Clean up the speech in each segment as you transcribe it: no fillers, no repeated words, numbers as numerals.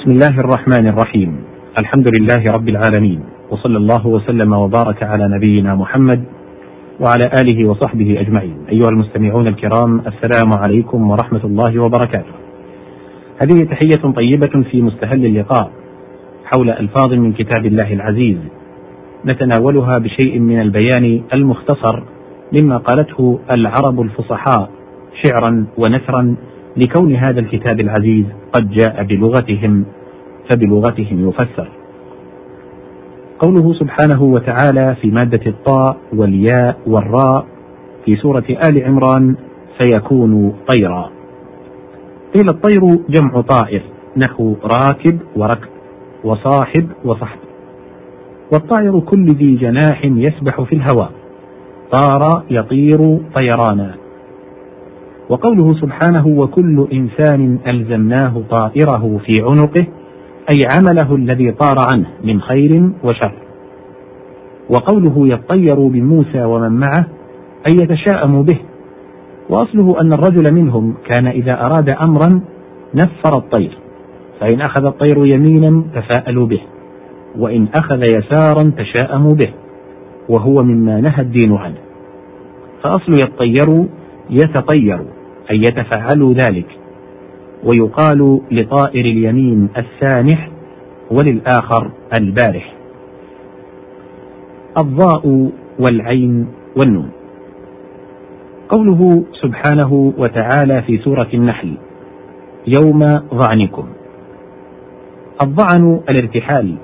بسم الله الرحمن الرحيم. الحمد لله رب العالمين، وصلى الله وسلم وبارك على نبينا محمد وعلى آله وصحبه أجمعين. أيها المستمعون الكرام، السلام عليكم ورحمة الله وبركاته. هذه تحية طيبة في مستهل اللقاء حول ألفاظ من كتاب الله العزيز، نتناولها بشيء من البيان المختصر مما قالته العرب الفصحاء شعرا ونثرا لكون هذا الكتاب العزيز قد جاء بلغتهم فبلغتهم يفسر. قوله سبحانه وتعالى في مادة الطاء والياء والراء في سورة آل عمران: سيكون طيرا. قيل الطير جمع طائر، نحو راكب وركب وصاحب وصحب. والطائر كل ذي جناح يسبح في الهواء. طار يطير طيرانا. وقوله سبحانه: وكل إنسان ألزمناه طائره في عنقه، أي عمله الذي طار عنه من خير وشر. وقوله يطير بموسى ومن معه، أي يتشاءم به. وأصله أن الرجل منهم كان إذا أراد أمرا نفر الطير، فإن أخذ الطير يمينا تفاءلوا به، وإن أخذ يسارا تشاءموا به، وهو مما نهى الدين عنه. فأصل يطير يتطير، أي يتفعل ذلك. ويقال لطائر اليمين السانح، وللآخر البارح. الضاء والعين والنون. قوله سبحانه وتعالى في سورة النحل: يوم ظعنكم. الظعن الارتحال،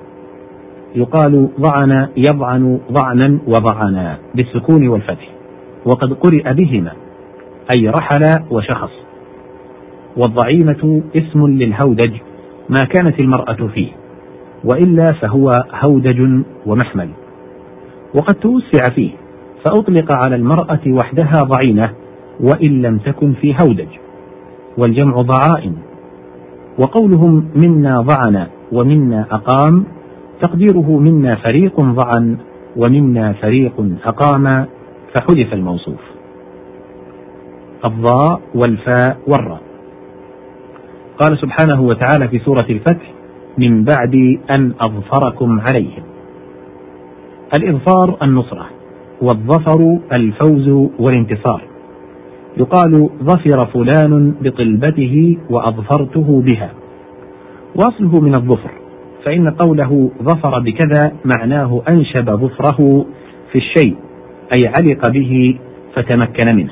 يقال ظعن يظعن ظعنا وظعنا بالسكون والفتح، وقد قرئ بهما، أي رحل وشخص. والضعينة اسم للهودج، ما كانت المرأة فيه، وإلا فهو هودج ومحمل. وقد توسع فيه فأطلق على المرأة وحدها ضعينة وإن لم تكن في هودج، والجمع ضعائن. وقولهم منا ضعن ومنا أقام، تقديره منا فريق ضعن ومنا فريق أقام، فحذف الموصوف. الضاء والفاء والراء. قال سبحانه وتعالى في سورة الفتح: من بعد أن أظفركم عليهم. الإظفار النصرة، والظفر الفوز والانتصار. يقال ظفر فلان بطلبته وأظفرته بها، واصله من الظفر، فإن قوله ظفر بكذا معناه أنشب ظفره في الشيء، أي علق به فتمكن منه.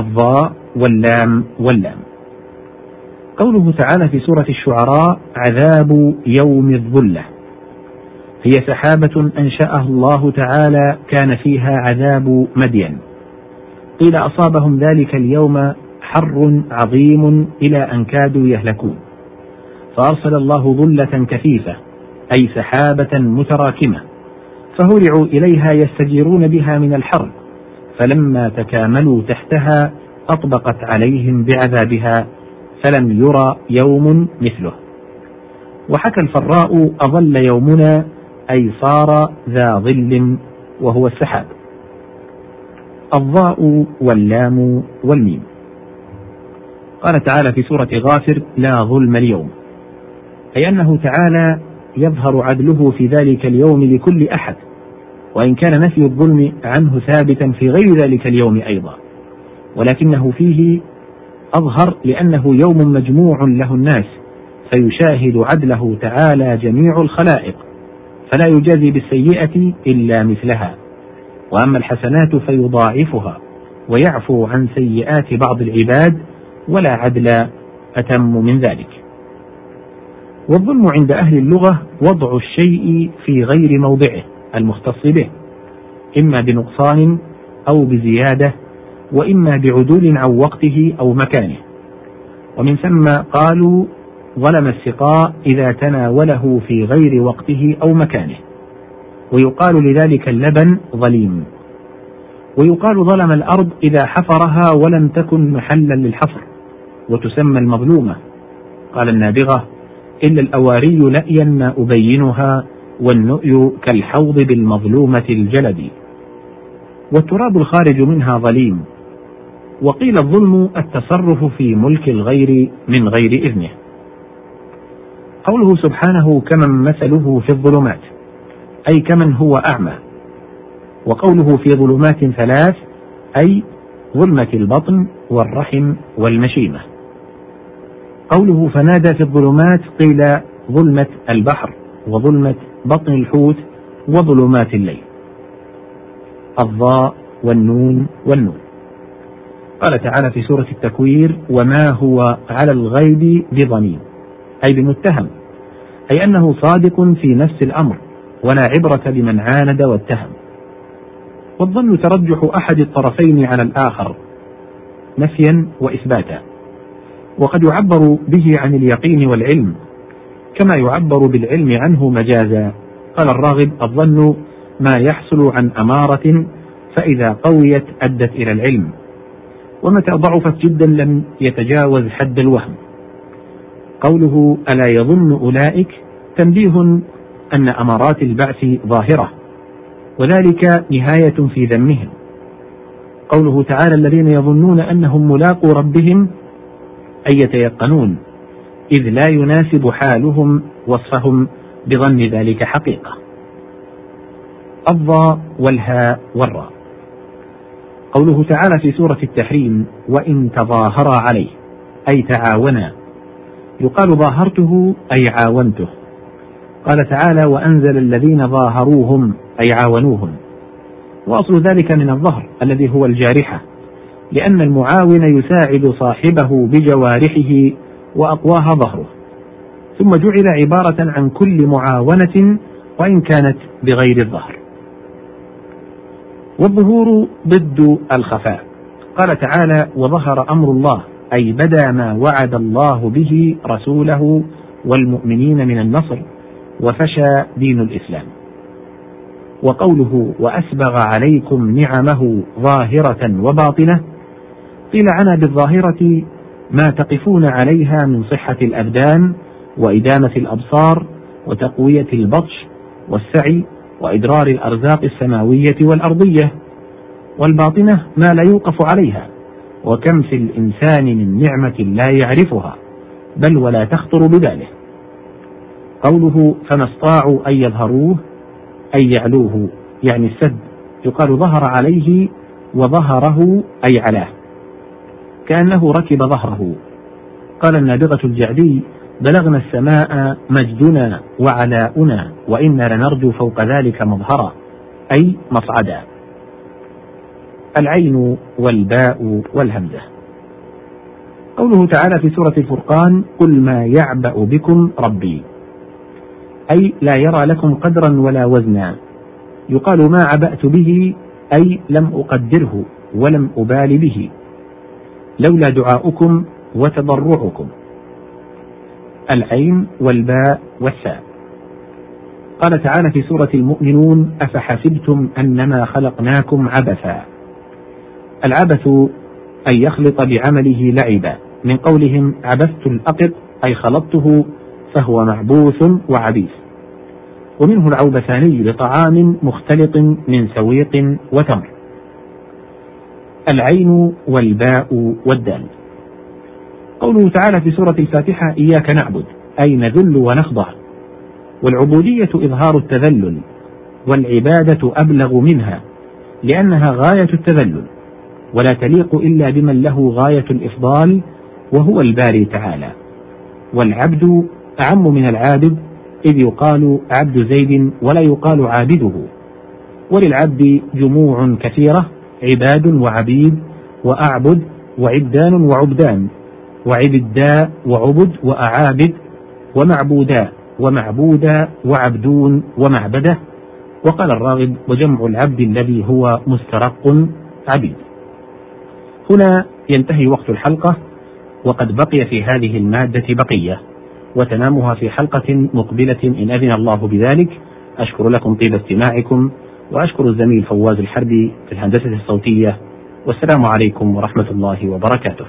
الضاء واللام واللام. قوله تعالى في سورة الشعراء: عذاب يوم الظلة. هي سحابة أنشأها الله تعالى كان فيها عذاب مدين. قيل أصابهم ذلك اليوم حر عظيم إلى أن كادوا يهلكون، فأرسل الله ظلة كثيفة، أي سحابة متراكمة، فهرعوا إليها يستجيرون بها من الحر، فلما تكاملوا تحتها أطبقت عليهم بعذابها، فلم يرى يوم مثله. وحكى الفراء: أظل يومنا، أي صار ذا ظل، وهو السحاب. الضاء واللام والميم. قال تعالى في سورة غافر: لا ظلم اليوم، أي أنه تعالى يظهر عدله في ذلك اليوم لكل أحد، وإن كان نفي الظلم عنه ثابتا في غير ذلك اليوم أيضا، ولكنه فيه أظهر لأنه يوم مجموع له الناس، فيشاهد عدله تعالى جميع الخلائق، فلا يجازي بالسيئة إلا مثلها، وأما الحسنات فيضاعفها ويعفو عن سيئات بعض العباد، ولا عدل أتم من ذلك. والظلم عند أهل اللغة وضع الشيء في غير موضعه المختص به، إما بنقصان أو بزيادة، وإما بعدول عن وقته أو مكانه. ومن ثم قالوا: ظلم السقاء إذا تناوله في غير وقته أو مكانه. ويقال لذلك اللبن ظليم. ويقال ظلم الأرض إذا حفرها ولم تكن محلا للحفر، وتسمى المظلومة. قال النابغة: إلا الأواري لأيا ما أبينها، والنؤي كالحوض بالمظلومة الجلد. والتراب الخارج منها ظليم. وقيل الظلم التصرف في ملك الغير من غير إذنه. قوله سبحانه كمن مثله في الظلمات أي كمن هو أعمى، وقوله في ظلمات ثلاث أي ظلمة البطن والرحم والمشيمة. قوله فنادى في الظلمات قيل ظلمة البحر وظلمة بطن الحوت وظلمات الليل، الضاء والنون والنون. قال تعالى في سورة التكوير وما هو على الغيب بضنين أي بمتهم، أي أنه صادق في نفس الأمر ولا عبرة بمن عاند واتهم. والظن ترجح أحد الطرفين على الآخر نفيا وإثباتا، وقد يعبر به عن اليقين والعلم كما يعبر بالعلم عنه مجازا. قال الراغب الظن ما يحصل عن أمارة فإذا قويت أدت إلى العلم، ومتى ضعفت جدا لم يتجاوز حد الوهم. قوله ألا يظن أولئك تنبيه أن أمارات البعث ظاهرة وذلك نهاية في ذمهم. قوله تعالى الذين يظنون أنهم ملاقوا ربهم أي يتيقنون، إذ لا يناسب حالهم وصفهم بظن ذلك حقيقة، الضاء والهاء والراء. قوله تعالى في سورة التحريم وإن تظاهرا عليه أي تعاونا، يقال ظاهرته أي عاونته. قال تعالى وأنزل الذين ظاهروهم أي عاونوهم، وأصل ذلك من الظهر الذي هو الجارحة، لأن المعاون يساعد صاحبه بجوارحه وأقواها ظهره، ثم جعل عبارة عن كل معاونة وإن كانت بغير الظهر. والظهور ضد الخفاء. قال تعالى وظهر أمر الله أي بدا ما وعد الله به رسوله والمؤمنين من النصر وفشى دين الإسلام. وقوله وأسبغ عليكم نعمه ظاهرة وباطنة قيل عنا بالظاهرة ما تقفون عليها من صحة الأبدان وإدامة الأبصار وتقوية البطش والسعي وإدرار الأرزاق السماوية والأرضية، والباطنة ما لا يوقف عليها وكم في الإنسان من نعمة لا يعرفها بل ولا تخطر بباله. قوله فما استطاعوا أن يظهروه أي يعلوه يعني السد، يقال ظهر عليه وظهره أي علاه كأنه ركب ظهره. قال النابغة الجعدي بلغنا السماء مجدنا وعلاؤنا وإنا لنرجو فوق ذلك مظهرا أي مصعدا، العين والباء والهمزة. قوله تعالى في سورة الفرقان قل ما يعبأ بكم ربي أي لا يرى لكم قدرا ولا وزنا، يقال ما عبأت به أي لم أقدره ولم أبال به لولا دعاؤكم وتضرعكم، العين والباء والساء. قال تعالى في سورة المؤمنون أفحسبتم أنما خلقناكم عبثا، العبث أن يخلط بعمله لعبا من قولهم عبثت الأقط أي خلطته فهو معبوث وعبيث، ومنه العوبثاني لطعام مختلط من سويق وتمر، العين والباء والدال. قوله تعالى في سورة الفاتحة إياك نعبد أي نذل ونخضع، والعبودية إظهار التذلل والعبادة أبلغ منها لأنها غاية التذلل ولا تليق إلا بمن له غاية الإفضال وهو الباري تعالى، والعبد أعم من العابد إذ يقال عبد زيد ولا يقال عابده، وللعبد جموع كثيرة عباد وعبيد وأعبد وعبدان وعبدان وعبدا وعبد وأعابد ومعبودا ومعبودا وعبدون ومعبدة. وقال الراغب وجمع العبد الذي هو مسترق عبيد. هنا ينتهي وقت الحلقة، وقد بقي في هذه المادة بقية وتنامها في حلقة مقبلة إن أذن الله بذلك. أشكر لكم طيب استماعكم، وأشكر الزميل فواز الحربي في الهندسة الصوتية، والسلام عليكم ورحمة الله وبركاته.